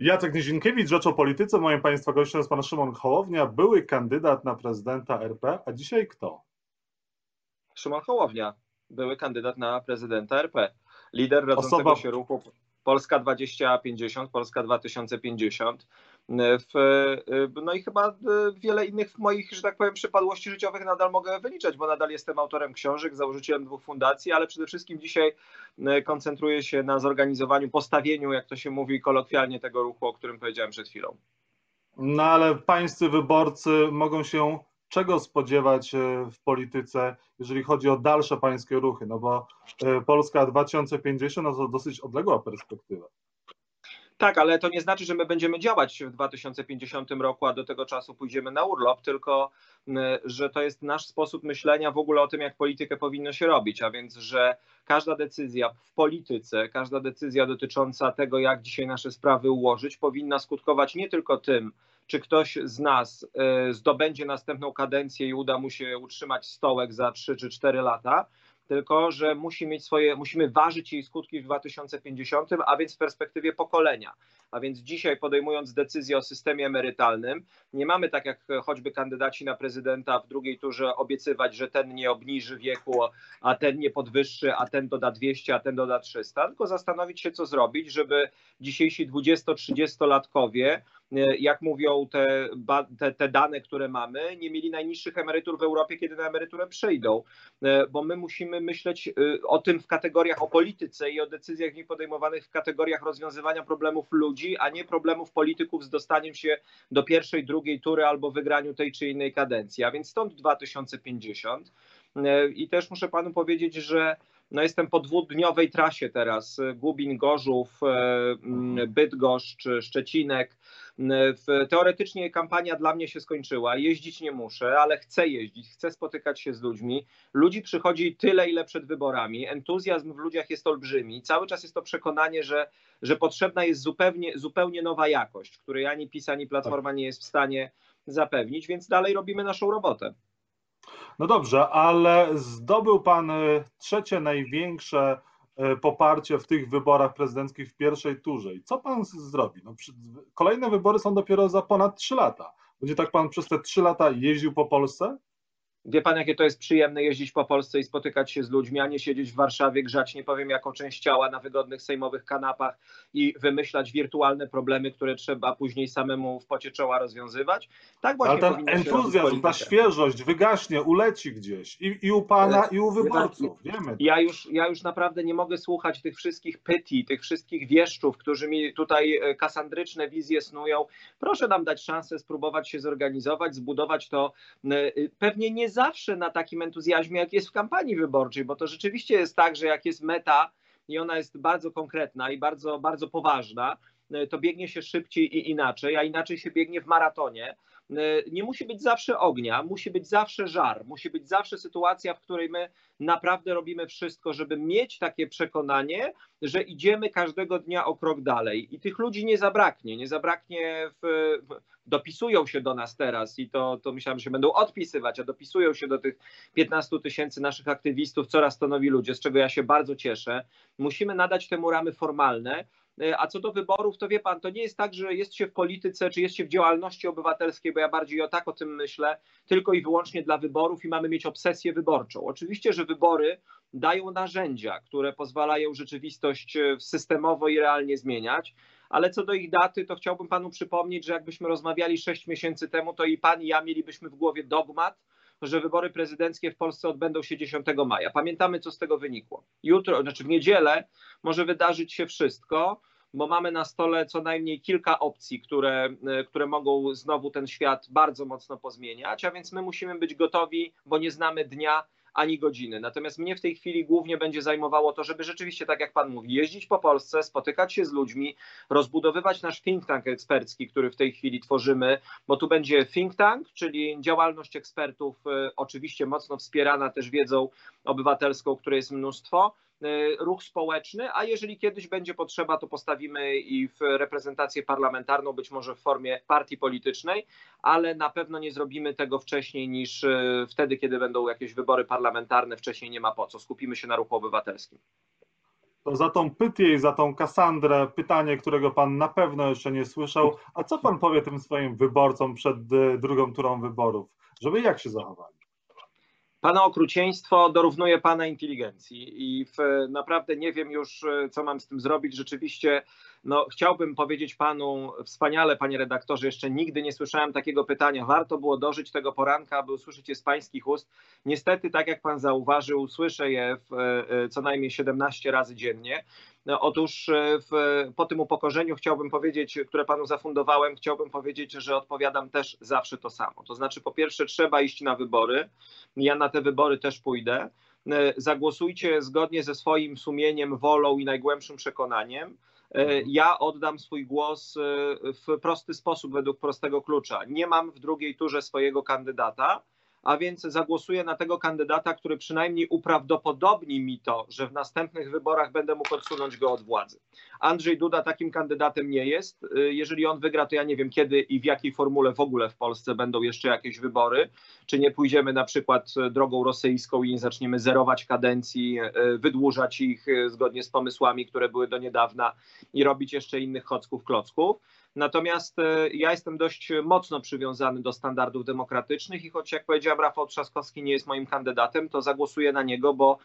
Jacek Nizinkiewicz, Rzecz o Polityce. Moim Państwa gościem jest pan Szymon Hołownia, były kandydat na prezydenta RP, a dzisiaj kto? Szymon Hołownia, były kandydat na prezydenta RP. Lider rodzącego się ruchu Polska 2050, Polska 2050. No i chyba wiele innych moich, że tak powiem, przypadłości życiowych nadal mogę wyliczać, bo nadal jestem autorem książek, założycielem 2 fundacji, ale przede wszystkim dzisiaj koncentruję się na zorganizowaniu, postawieniu, jak to się mówi kolokwialnie, tego ruchu, o którym powiedziałem przed chwilą. No ale pańscy wyborcy mogą się czego spodziewać w polityce, jeżeli chodzi o dalsze pańskie ruchy, no bo Polska 2050 no to dosyć odległa perspektywa. Tak, ale to nie znaczy, że my będziemy działać w 2050 roku, a do tego czasu pójdziemy na urlop, tylko że to jest nasz sposób myślenia w ogóle o tym, jak politykę powinno się robić, a więc, że każda decyzja w polityce, każda decyzja dotycząca tego, jak dzisiaj nasze sprawy ułożyć, powinna skutkować nie tylko tym, czy ktoś z nas zdobędzie następną kadencję i uda mu się utrzymać stołek za 3 czy 4 lata, tylko że musimy ważyć jej skutki w 2050, a więc w perspektywie pokolenia. A więc dzisiaj, podejmując decyzję o systemie emerytalnym, nie mamy, tak jak choćby kandydaci na prezydenta w drugiej turze, obiecywać, że ten nie obniży wieku, a ten nie podwyższy, a ten doda 200, a ten doda 300, tylko zastanowić się, co zrobić, żeby dzisiejsi 20-30-latkowie, jak mówią te dane, które mamy, nie mieli najniższych emerytur w Europie, kiedy na emeryturę przejdą, bo my musimy myśleć o tym w kategoriach, o polityce i o decyzjach w niej podejmowanych w kategoriach rozwiązywania problemów ludzi, a nie problemów polityków z dostaniem się do pierwszej, drugiej tury albo wygraniu tej czy innej kadencji, a więc stąd 2050. I też muszę panu powiedzieć, że no jestem po 2-dniowej trasie teraz, Gubin, Gorzów, Bydgoszcz, Szczecinek. Teoretycznie kampania dla mnie się skończyła, jeździć nie muszę, ale chcę jeździć, chcę spotykać się z ludźmi. Ludzi przychodzi tyle, ile przed wyborami, entuzjazm w ludziach jest olbrzymi, cały czas jest to przekonanie, że potrzebna jest zupełnie nowa jakość, której ani PiS, ani Platforma nie jest w stanie zapewnić, więc dalej robimy naszą robotę. No dobrze, ale zdobył pan 3. największe poparcie w tych wyborach prezydenckich w pierwszej turze. I co pan zrobi? No, kolejne wybory są dopiero za ponad 3 lata. Będzie tak pan przez te 3 lata jeździł po Polsce? Wie pan, jakie to jest przyjemne jeździć po Polsce i spotykać się z ludźmi, a nie siedzieć w Warszawie, grzać nie powiem jaką część ciała na wygodnych sejmowych kanapach i wymyślać wirtualne problemy, które trzeba później samemu w pocie czoła rozwiązywać? Tak właśnie. Ale ten entuzjazm, ta świeżość wygaśnie, uleci gdzieś i u pana, i u wyborców. Wiemy. Ja już naprawdę nie mogę słuchać tych wszystkich pytli, tych wszystkich wieszczów, którzy mi tutaj kasandryczne wizje snują. Proszę nam dać szansę spróbować się zorganizować, zbudować to pewnie nie zawsze na takim entuzjazmie, jak jest w kampanii wyborczej, bo to rzeczywiście jest tak, że jak jest meta i ona jest bardzo konkretna i bardzo, bardzo poważna, to biegnie się szybciej i inaczej, a inaczej się biegnie w maratonie. Nie musi być zawsze ognia, musi być zawsze żar, musi być zawsze sytuacja, w której my naprawdę robimy wszystko, żeby mieć takie przekonanie, że idziemy każdego dnia o krok dalej i tych ludzi nie zabraknie, dopisują się do nas teraz i to myślałem, że się będą odpisywać, a dopisują się do tych 15 000 naszych aktywistów coraz to nowi ludzie, z czego ja się bardzo cieszę. Musimy nadać temu ramy formalne. A co do wyborów, to wie pan, to nie jest tak, że jest się w polityce, czy jest się w działalności obywatelskiej, bo ja bardziej o tym myślę, tylko i wyłącznie dla wyborów i mamy mieć obsesję wyborczą. Oczywiście, że wybory dają narzędzia, które pozwalają rzeczywistość systemowo i realnie zmieniać, ale co do ich daty, to chciałbym panu przypomnieć, że jakbyśmy rozmawiali 6 miesięcy temu, to i pan i ja mielibyśmy w głowie dogmat, że wybory prezydenckie w Polsce odbędą się 10 maja. Pamiętamy, co z tego wynikło. Jutro, znaczy w niedzielę, może wydarzyć się wszystko, bo mamy na stole co najmniej kilka opcji, które mogą znowu ten świat bardzo mocno pozmieniać, a więc my musimy być gotowi, bo nie znamy dnia ani godziny. Natomiast mnie w tej chwili głównie będzie zajmowało to, żeby rzeczywiście, tak jak pan mówi, jeździć po Polsce, spotykać się z ludźmi, rozbudowywać nasz think tank ekspercki, który w tej chwili tworzymy, bo tu będzie think tank, czyli działalność ekspertów, oczywiście mocno wspierana też wiedzą obywatelską, której jest mnóstwo, ruch społeczny, a jeżeli kiedyś będzie potrzeba, to postawimy i w reprezentację parlamentarną, być może w formie partii politycznej, ale na pewno nie zrobimy tego wcześniej niż wtedy, kiedy będą jakieś wybory parlamentarne, wcześniej nie ma po co, skupimy się na ruchu obywatelskim. To za tą Pytię i za tą Kasandrę pytanie, którego pan na pewno jeszcze nie słyszał. A co pan powie tym swoim wyborcom przed drugą turą wyborów? Żeby jak się zachowali? Pana okrucieństwo dorównuje pana inteligencji i naprawdę nie wiem już, co mam z tym zrobić. Rzeczywiście no, chciałbym powiedzieć panu wspaniale, panie redaktorze, jeszcze nigdy nie słyszałem takiego pytania. Warto było dożyć tego poranka, aby usłyszeć je z pańskich ust. Niestety, tak jak pan zauważył, słyszę je co najmniej 17 razy dziennie. Otóż po tym upokorzeniu chciałbym powiedzieć, które panu zafundowałem, chciałbym powiedzieć, że odpowiadam też zawsze to samo. To znaczy, po pierwsze, trzeba iść na wybory. Ja na te wybory też pójdę. Zagłosujcie zgodnie ze swoim sumieniem, wolą i najgłębszym przekonaniem. Ja oddam swój głos w prosty sposób, według prostego klucza. Nie mam w drugiej turze swojego kandydata, a więc zagłosuję na tego kandydata, który przynajmniej uprawdopodobni mi to, że w następnych wyborach będę mógł odsunąć go od władzy. Andrzej Duda takim kandydatem nie jest. Jeżeli on wygra, to ja nie wiem, kiedy i w jakiej formule w ogóle w Polsce będą jeszcze jakieś wybory. Czy nie pójdziemy na przykład drogą rosyjską i nie zaczniemy zerować kadencji, wydłużać ich zgodnie z pomysłami, które były do niedawna i robić jeszcze innych chocków, klocków. Natomiast ja jestem dość mocno przywiązany do standardów demokratycznych i choć, jak powiedziałem, Rafał Trzaskowski nie jest moim kandydatem, to zagłosuję na niego, bo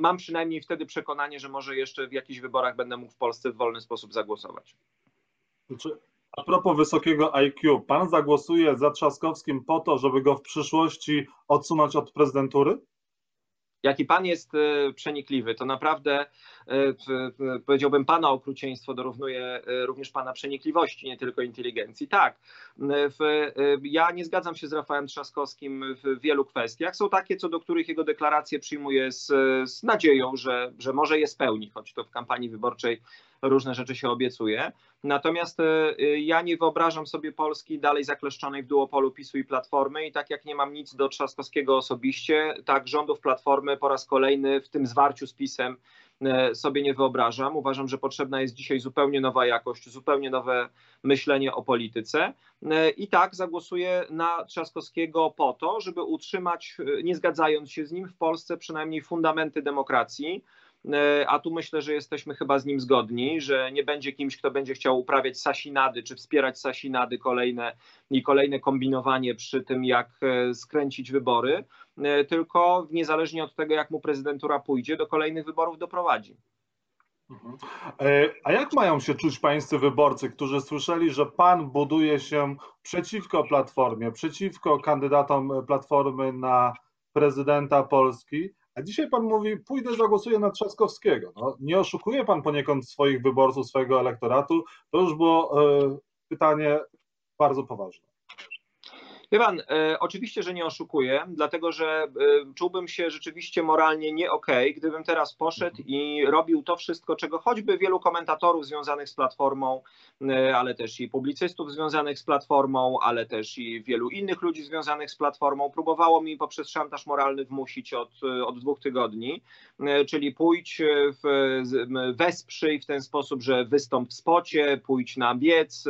mam przynajmniej wtedy przekonanie, że może jeszcze w jakichś wyborach będę mógł w Polsce w wolny sposób zagłosować. A propos wysokiego IQ, pan zagłosuje za Trzaskowskim po to, żeby go w przyszłości odsunąć od prezydentury? Jaki pan jest przenikliwy, to naprawdę powiedziałbym, pana okrucieństwo dorównuje również pana przenikliwości, nie tylko inteligencji. Tak, ja nie zgadzam się z Rafałem Trzaskowskim w wielu kwestiach. Są takie, co do których jego deklaracje przyjmuję z nadzieją, że może je spełni, choć to w kampanii wyborczej różne rzeczy się obiecuje. Natomiast ja nie wyobrażam sobie Polski dalej zakleszczonej w duopolu PiS-u i Platformy i tak jak nie mam nic do Trzaskowskiego osobiście, tak rządów Platformy po raz kolejny w tym zwarciu z PiS-em sobie nie wyobrażam. Uważam, że potrzebna jest dzisiaj zupełnie nowa jakość, zupełnie nowe myślenie o polityce. I tak zagłosuję na Trzaskowskiego po to, żeby utrzymać, nie zgadzając się z nim, w Polsce przynajmniej fundamenty demokracji. A tu myślę, że jesteśmy chyba z nim zgodni, że nie będzie kimś, kto będzie chciał uprawiać sasinady czy wspierać sasinady kolejne kombinowanie przy tym, jak skręcić wybory, tylko niezależnie od tego, jak mu prezydentura pójdzie, do kolejnych wyborów doprowadzi. A jak mają się czuć pańscy wyborcy, którzy słyszeli, że pan buduje się przeciwko Platformie, przeciwko kandydatom Platformy na prezydenta Polski? A dzisiaj pan mówi, pójdę, zagłosuję na Trzaskowskiego. No, nie oszukuje pan poniekąd swoich wyborców, swojego elektoratu? To już było pytanie bardzo poważne. Wie pan, oczywiście, że nie oszukuję, dlatego że czułbym się rzeczywiście moralnie nie okej, gdybym teraz poszedł i robił to wszystko, czego choćby wielu komentatorów związanych z Platformą, ale też i publicystów związanych z Platformą, ale też i wielu innych ludzi związanych z Platformą próbowało mi poprzez szantaż moralny wmusić od 2 tygodni, czyli pójdź, wesprzyj w ten sposób, że wystąp w spocie, pójdź na biec,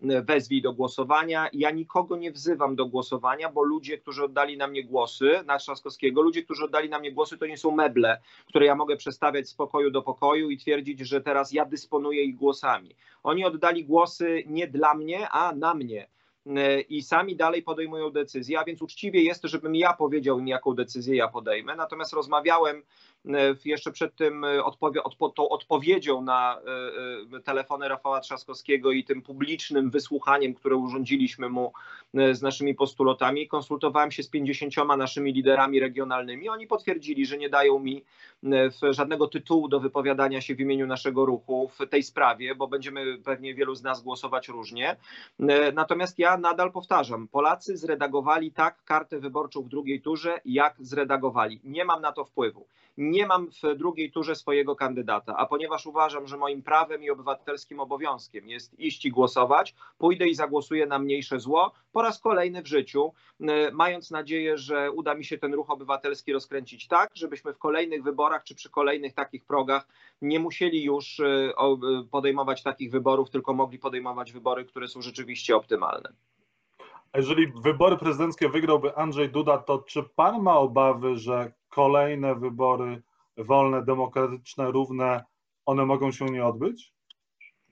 wezwij do głosowania. Ja nikogo nie wzywam do głosowania, bo ludzie, którzy oddali na mnie głosy, na Trzaskowskiego, ludzie, którzy oddali na mnie głosy, to nie są meble, które ja mogę przestawiać z pokoju do pokoju i twierdzić, że teraz ja dysponuję ich głosami. Oni oddali głosy nie dla mnie, a na mnie. I sami dalej podejmują decyzję, a więc uczciwie jest, żebym ja powiedział im, jaką decyzję ja podejmę. Natomiast rozmawiałem jeszcze przed tym tą odpowiedzią na telefony Rafała Trzaskowskiego i tym publicznym wysłuchaniem, które urządziliśmy mu z naszymi postulatami. Konsultowałem się z 50 naszymi liderami regionalnymi. Oni potwierdzili, że nie dają mi żadnego tytułu do wypowiadania się w imieniu naszego ruchu w tej sprawie, bo będziemy pewnie wielu z nas głosować różnie. Natomiast ja nadal powtarzam, Polacy zredagowali tak kartę wyborczą w drugiej turze, jak zredagowali. Nie mam na to wpływu. Nie mam w drugiej turze swojego kandydata, a ponieważ uważam, że moim prawem i obywatelskim obowiązkiem jest iść i głosować, pójdę i zagłosuję na mniejsze zło po raz kolejny w życiu, mając nadzieję, że uda mi się ten ruch obywatelski rozkręcić tak, żebyśmy w kolejnych wyborach czy przy kolejnych takich progach nie musieli już podejmować takich wyborów, tylko mogli podejmować wybory, które są rzeczywiście optymalne. A jeżeli wybory prezydenckie wygrałby Andrzej Duda, to czy pan ma obawy, że kolejne wybory wolne, demokratyczne, równe, one mogą się nie odbyć?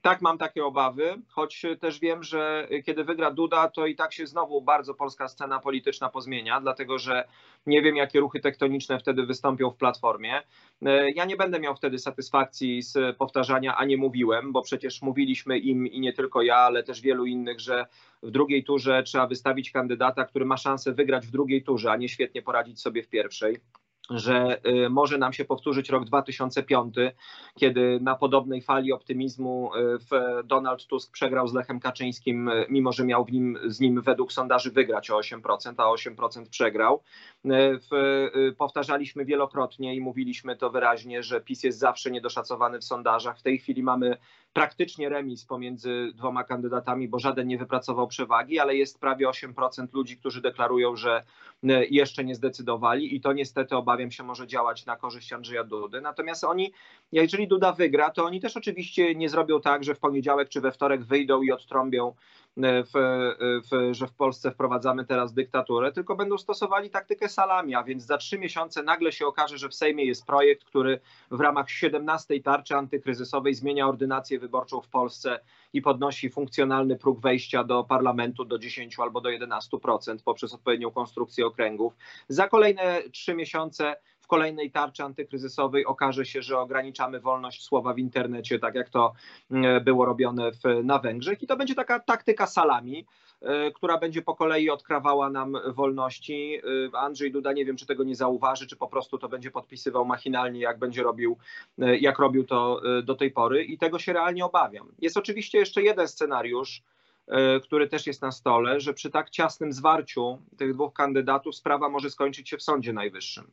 Tak, mam takie obawy, choć też wiem, że kiedy wygra Duda, to i tak się znowu bardzo polska scena polityczna pozmienia, dlatego że nie wiem, jakie ruchy tektoniczne wtedy wystąpią w Platformie. Ja nie będę miał wtedy satysfakcji z powtarzania, a nie mówiłem, bo przecież mówiliśmy im i nie tylko ja, ale też wielu innych, że w drugiej turze trzeba wystawić kandydata, który ma szansę wygrać w drugiej turze, a nie świetnie poradzić sobie w pierwszej. Że może nam się powtórzyć rok 2005, kiedy na podobnej fali optymizmu Donald Tusk przegrał z Lechem Kaczyńskim, mimo że miał z nim według sondaży wygrać o 8%, a 8% przegrał. Powtarzaliśmy wielokrotnie i mówiliśmy to wyraźnie, że PiS jest zawsze niedoszacowany w sondażach. W tej chwili mamy praktycznie remis pomiędzy dwoma kandydatami, bo żaden nie wypracował przewagi, ale jest prawie 8% ludzi, którzy deklarują, że jeszcze nie zdecydowali i to niestety, obawiam się, może działać na korzyść Andrzeja Dudy. Natomiast oni, jeżeli Duda wygra, to oni też oczywiście nie zrobią tak, że w poniedziałek czy we wtorek wyjdą i odtrąbią, że w Polsce wprowadzamy teraz dyktaturę, tylko będą stosowali taktykę salami, a więc za 3 miesiące nagle się okaże, że w Sejmie jest projekt, który w ramach 17. tarczy antykryzysowej zmienia ordynację wyborczą w Polsce i podnosi funkcjonalny próg wejścia do parlamentu do 10 albo do 11% poprzez odpowiednią konstrukcję okręgów. Za kolejne 3 miesiące w kolejnej tarczy antykryzysowej okaże się, że ograniczamy wolność słowa w internecie, tak jak to było robione na Węgrzech. I to będzie taka taktyka salami, która będzie po kolei odkrawała nam wolności. Andrzej Duda, nie wiem, czy tego nie zauważy, czy po prostu to będzie podpisywał machinalnie, jak robił to do tej pory. I tego się realnie obawiam. Jest oczywiście jeszcze jeden scenariusz, który też jest na stole, że przy tak ciasnym zwarciu tych dwóch kandydatów sprawa może skończyć się w Sądzie Najwyższym.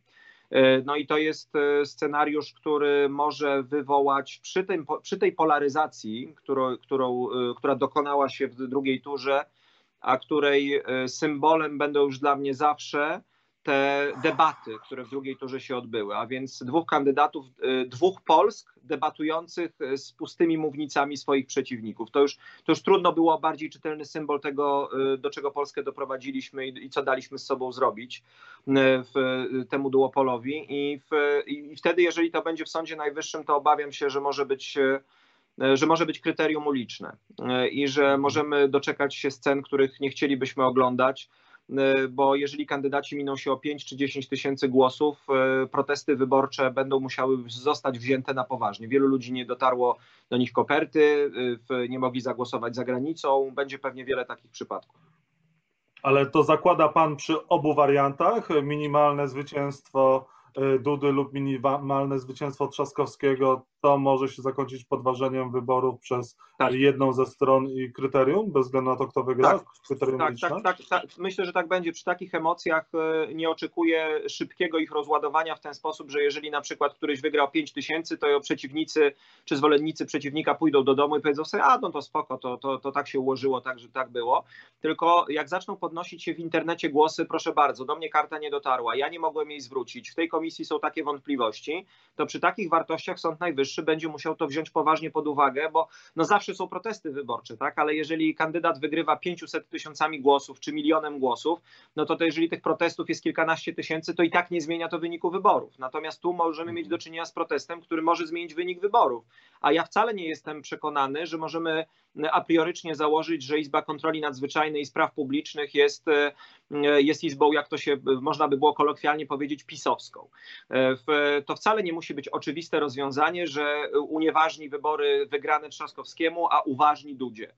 No i to jest scenariusz, który może wywołać przy tej polaryzacji, która dokonała się w drugiej turze, a której symbolem będą już dla mnie zawsze te debaty, które w drugiej turze się odbyły, a więc dwóch kandydatów, dwóch Polsk debatujących z pustymi mównicami swoich przeciwników. To już trudno było bardziej czytelny symbol tego, do czego Polskę doprowadziliśmy i co daliśmy z sobą zrobić temu duopolowi. I wtedy, jeżeli to będzie w Sądzie Najwyższym, to obawiam się, że może być kryterium uliczne i że możemy doczekać się scen, których nie chcielibyśmy oglądać, bo jeżeli kandydaci miną się o 5 czy 10 tysięcy głosów, protesty wyborcze będą musiały zostać wzięte na poważnie. Wielu ludzi nie dotarło do nich koperty, nie mogli zagłosować za granicą, będzie pewnie wiele takich przypadków. Ale to zakłada pan przy obu wariantach minimalne zwycięstwo Dudy lub minimalne zwycięstwo Trzaskowskiego, to może się zakończyć podważeniem wyborów przez jedną ze stron i kryterium, bez względu na to, kto wygra? Tak. Myślę, że tak będzie. Przy takich emocjach nie oczekuję szybkiego ich rozładowania w ten sposób, że jeżeli na przykład któryś wygrał 5 tysięcy, to przeciwnicy czy zwolennicy przeciwnika pójdą do domu i powiedzą sobie, a no to spoko, to tak się ułożyło, tak, że tak było. Tylko jak zaczną podnosić się w internecie głosy, proszę bardzo, do mnie karta nie dotarła, ja nie mogłem jej zwrócić, w tej komisji są takie wątpliwości, to przy takich wartościach Sąd Najwyższy będzie musiał to wziąć poważnie pod uwagę, bo no zawsze są protesty wyborcze, tak? Ale jeżeli kandydat wygrywa 500 tysiącami głosów czy milionem głosów, no to jeżeli tych protestów jest kilkanaście tysięcy, to i tak nie zmienia to wyniku wyborów. Natomiast tu możemy mieć do czynienia z protestem, który może zmienić wynik wyborów. A ja wcale nie jestem przekonany, że możemy a priorycznie założyć, że Izba Kontroli Nadzwyczajnej i Spraw Publicznych jest izbą, jak to się można by było kolokwialnie powiedzieć, pisowską. To wcale nie musi być oczywiste rozwiązanie, że unieważni wybory wygrane Trzaskowskiemu, a uważni Dudzie.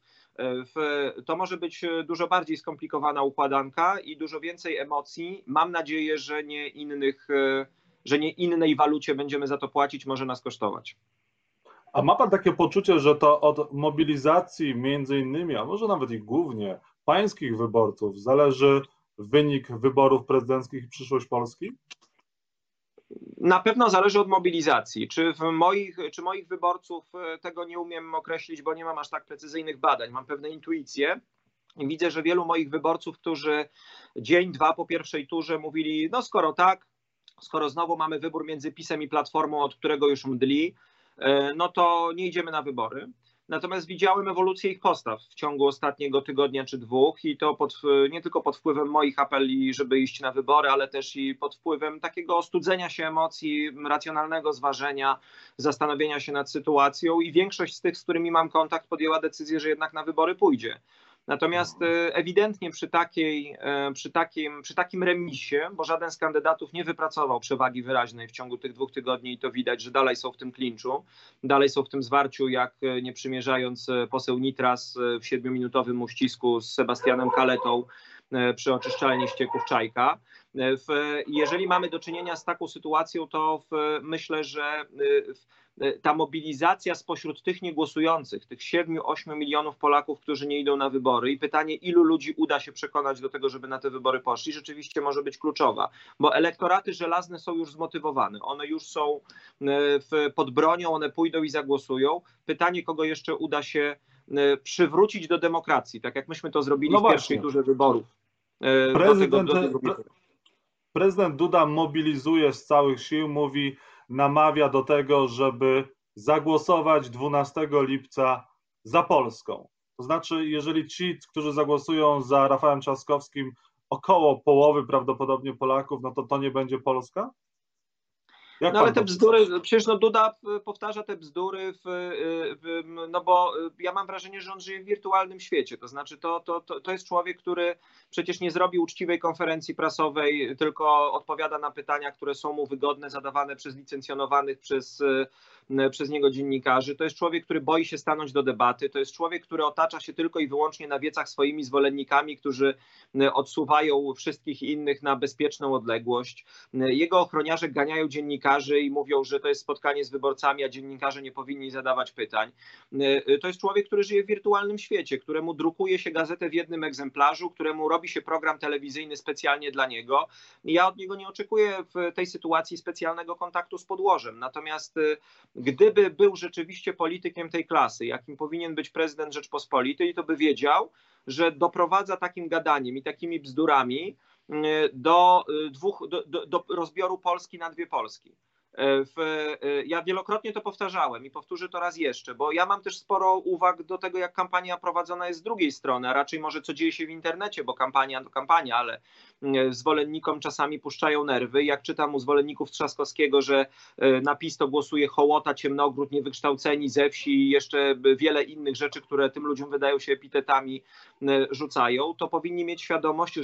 To może być dużo bardziej skomplikowana układanka i dużo więcej emocji. Mam nadzieję, że nie innej walucie będziemy za to płacić, może nas kosztować. A ma pan takie poczucie, że to od mobilizacji między innymi, a może nawet i głównie pańskich wyborców zależy wynik wyborów prezydenckich i przyszłość Polski? Na pewno zależy od mobilizacji. Czy moich wyborców tego nie umiem określić, bo nie mam aż tak precyzyjnych badań. Mam pewne intuicje. I widzę, że wielu moich wyborców, którzy dzień, dwa po pierwszej turze mówili, no skoro tak, skoro znowu mamy wybór między PiS-em i Platformą, od którego już mdli, no to nie idziemy na wybory. Natomiast widziałem ewolucję ich postaw w ciągu ostatniego tygodnia czy dwóch i to nie tylko pod wpływem moich apeli, żeby iść na wybory, ale też i pod wpływem takiego ostudzenia się emocji, racjonalnego zważenia, zastanowienia się nad sytuacją i większość z tych, z którymi mam kontakt, podjęła decyzję, że jednak na wybory pójdzie. Natomiast ewidentnie przy takim remisie, bo żaden z kandydatów nie wypracował przewagi wyraźnej w ciągu tych dwóch tygodni i to widać, że dalej są w tym klinczu, dalej są w tym zwarciu, jak nie przymierzając poseł Nitras w 7-minutowym uścisku z Sebastianem Kaletą przy oczyszczalni ścieków Czajka. Jeżeli mamy do czynienia z taką sytuacją, to myślę, że ta mobilizacja spośród tych niegłosujących, tych 7-8 milionów Polaków, którzy nie idą na wybory i pytanie, ilu ludzi uda się przekonać do tego, żeby na te wybory poszli, rzeczywiście może być kluczowa, bo elektoraty żelazne są już zmotywowane, one już są pod bronią, one pójdą i zagłosują. Pytanie, kogo jeszcze uda się przywrócić do demokracji, tak jak myśmy to zrobili no w pierwszej turze wyborów. Prezydent Duda mobilizuje z całych sił, mówi, namawia do tego, żeby zagłosować 12 lipca za Polską. To znaczy, jeżeli ci, którzy zagłosują za Rafałem Trzaskowskim, około połowy prawdopodobnie Polaków, no to to nie będzie Polska? No ale te bzdury, przecież no Duda powtarza te bzdury, no bo ja mam wrażenie, że on żyje w wirtualnym świecie, to znaczy to jest człowiek, który przecież nie zrobi uczciwej konferencji prasowej, tylko odpowiada na pytania, które są mu wygodne, zadawane przez licencjonowanych przez niego dziennikarzy. To jest człowiek, który boi się stanąć do debaty, to jest człowiek, który otacza się tylko i wyłącznie na wiecach swoimi zwolennikami, którzy odsuwają wszystkich innych na bezpieczną odległość. Jego ochroniarze ganiają dziennikarzy i mówią, że to jest spotkanie z wyborcami, a dziennikarze nie powinni zadawać pytań. To jest człowiek, który żyje w wirtualnym świecie, któremu drukuje się gazetę w jednym egzemplarzu, któremu robi się program telewizyjny specjalnie dla niego. Ja od niego nie oczekuję w tej sytuacji specjalnego kontaktu z podłożem. Natomiast gdyby był rzeczywiście politykiem tej klasy, jakim powinien być prezydent Rzeczpospolitej, to by wiedział, że doprowadza takim gadaniem i takimi bzdurami do rozbioru Polski na dwie Polski. Ja wielokrotnie to powtarzałem i powtórzę to raz jeszcze, bo ja mam też sporo uwag do tego, jak kampania prowadzona jest z drugiej strony, a raczej może co dzieje się w internecie, bo kampania to kampania, ale zwolennikom czasami puszczają nerwy. Jak czytam u zwolenników Trzaskowskiego, że na PiS to głosuje hołota, ciemnogród, niewykształceni, ze wsi i jeszcze wiele innych rzeczy, które tym ludziom wydają się epitetami rzucają, to powinni mieć świadomość,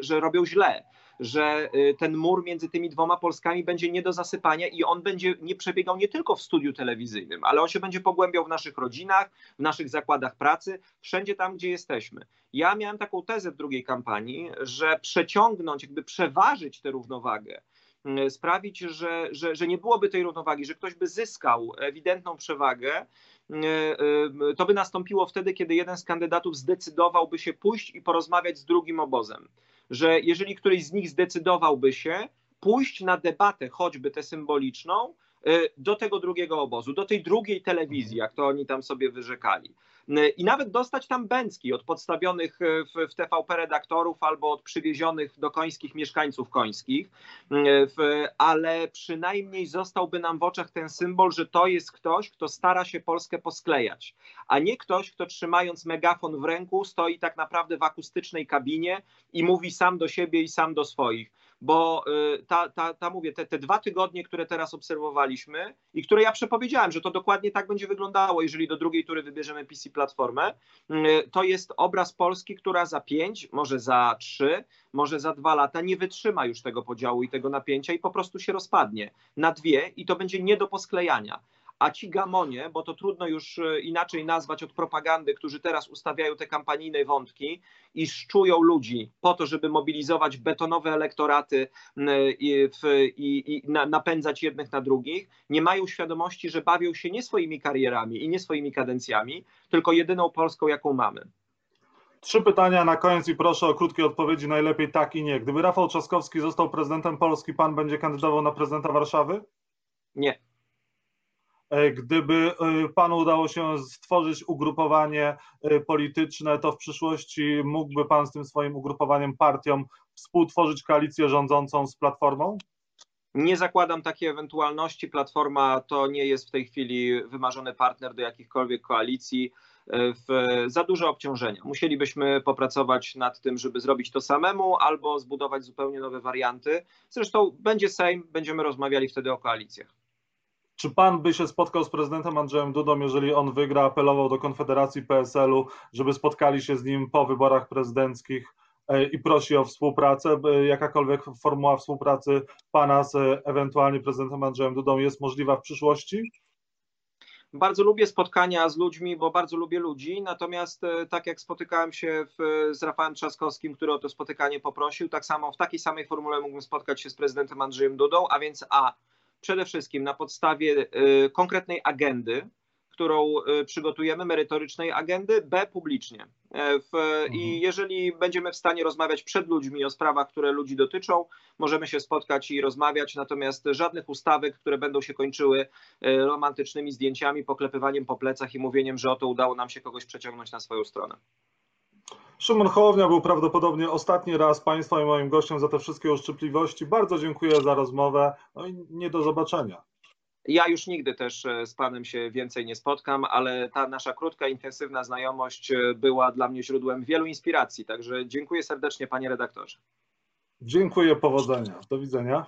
że robią źle, że ten mur między tymi dwoma Polskami będzie nie do zasypania i on będzie nie przebiegał nie tylko w studiu telewizyjnym, ale on się będzie pogłębiał w naszych rodzinach, w naszych zakładach pracy, wszędzie tam, gdzie jesteśmy. Ja miałem taką tezę w drugiej kampanii, że przeciągnąć, jakby przeważyć tę równowagę, sprawić, że nie byłoby tej równowagi, że ktoś by zyskał ewidentną przewagę, to by nastąpiło wtedy, kiedy jeden z kandydatów zdecydowałby się pójść i porozmawiać z drugim obozem. Że jeżeli któryś z nich zdecydowałby się pójść na debatę, choćby tę symboliczną, do tego drugiego obozu, do tej drugiej telewizji, jak to oni tam sobie wyrzekali. I nawet dostać tam bęcki od podstawionych w TVP redaktorów albo od przywiezionych do Końskich mieszkańców końskich, ale przynajmniej zostałby nam w oczach ten symbol, że to jest ktoś, kto stara się Polskę posklejać, a nie ktoś, kto trzymając megafon w ręku stoi tak naprawdę w akustycznej kabinie i mówi sam do siebie i sam do swoich. Bo mówię, te 2 tygodnie, które teraz obserwowaliśmy i które ja przepowiedziałem, że to dokładnie tak będzie wyglądało, jeżeli do drugiej tury wybierzemy PiS i Platformę, to jest obraz Polski, która za 5, może za 3, może za 2 lata nie wytrzyma już tego podziału i tego napięcia i po prostu się rozpadnie na dwie i to będzie nie do posklejania. A ci gamonie, bo to trudno już inaczej nazwać od propagandy, którzy teraz ustawiają te kampanijne wątki i szczują ludzi po to, żeby mobilizować betonowe elektoraty i napędzać jednych na drugich, nie mają świadomości, że bawią się nie swoimi karierami i nie swoimi kadencjami, tylko jedyną Polską, jaką mamy. 3 pytania na koniec i proszę o krótkie odpowiedzi, najlepiej tak i nie. Gdyby Rafał Trzaskowski został prezydentem Polski, pan będzie kandydował na prezydenta Warszawy? Nie. Gdyby panu udało się stworzyć ugrupowanie polityczne, to w przyszłości mógłby pan z tym swoim ugrupowaniem, partią współtworzyć koalicję rządzącą z Platformą? Nie zakładam takiej ewentualności. Platforma to nie jest w tej chwili wymarzony partner do jakichkolwiek koalicji. Za duże obciążenia. Musielibyśmy popracować nad tym, żeby zrobić to samemu albo zbudować zupełnie nowe warianty. Zresztą będzie Sejm, będziemy rozmawiali wtedy o koalicjach. Czy pan by się spotkał z prezydentem Andrzejem Dudą, jeżeli on wygra, apelował do Konfederacji PSL-u, żeby spotkali się z nim po wyborach prezydenckich i prosi o współpracę? Jakakolwiek formuła współpracy pana z ewentualnie prezydentem Andrzejem Dudą jest możliwa w przyszłości? Bardzo lubię spotkania z ludźmi, bo bardzo lubię ludzi, natomiast tak jak spotykałem się z Rafałem Trzaskowskim, który o to spotykanie poprosił, tak samo w takiej samej formule mógłbym spotkać się z prezydentem Andrzejem Dudą, a więc przede wszystkim na podstawie konkretnej agendy, którą przygotujemy, merytorycznej agendy, publicznie. I jeżeli będziemy w stanie rozmawiać przed ludźmi o sprawach, które ludzi dotyczą, możemy się spotkać i rozmawiać, natomiast żadnych ustawek, które będą się kończyły romantycznymi zdjęciami, poklepywaniem po plecach i mówieniem, że oto udało nam się kogoś przeciągnąć na swoją stronę. Szymon Hołownia był prawdopodobnie ostatni raz państwa i moim gościem. Za te wszystkie uszczypliwości bardzo dziękuję za rozmowę, no i nie do zobaczenia. Ja już nigdy też z panem się więcej nie spotkam, ale ta nasza krótka, intensywna znajomość była dla mnie źródłem wielu inspiracji. Także dziękuję serdecznie, panie redaktorze. Dziękuję, powodzenia. Do widzenia.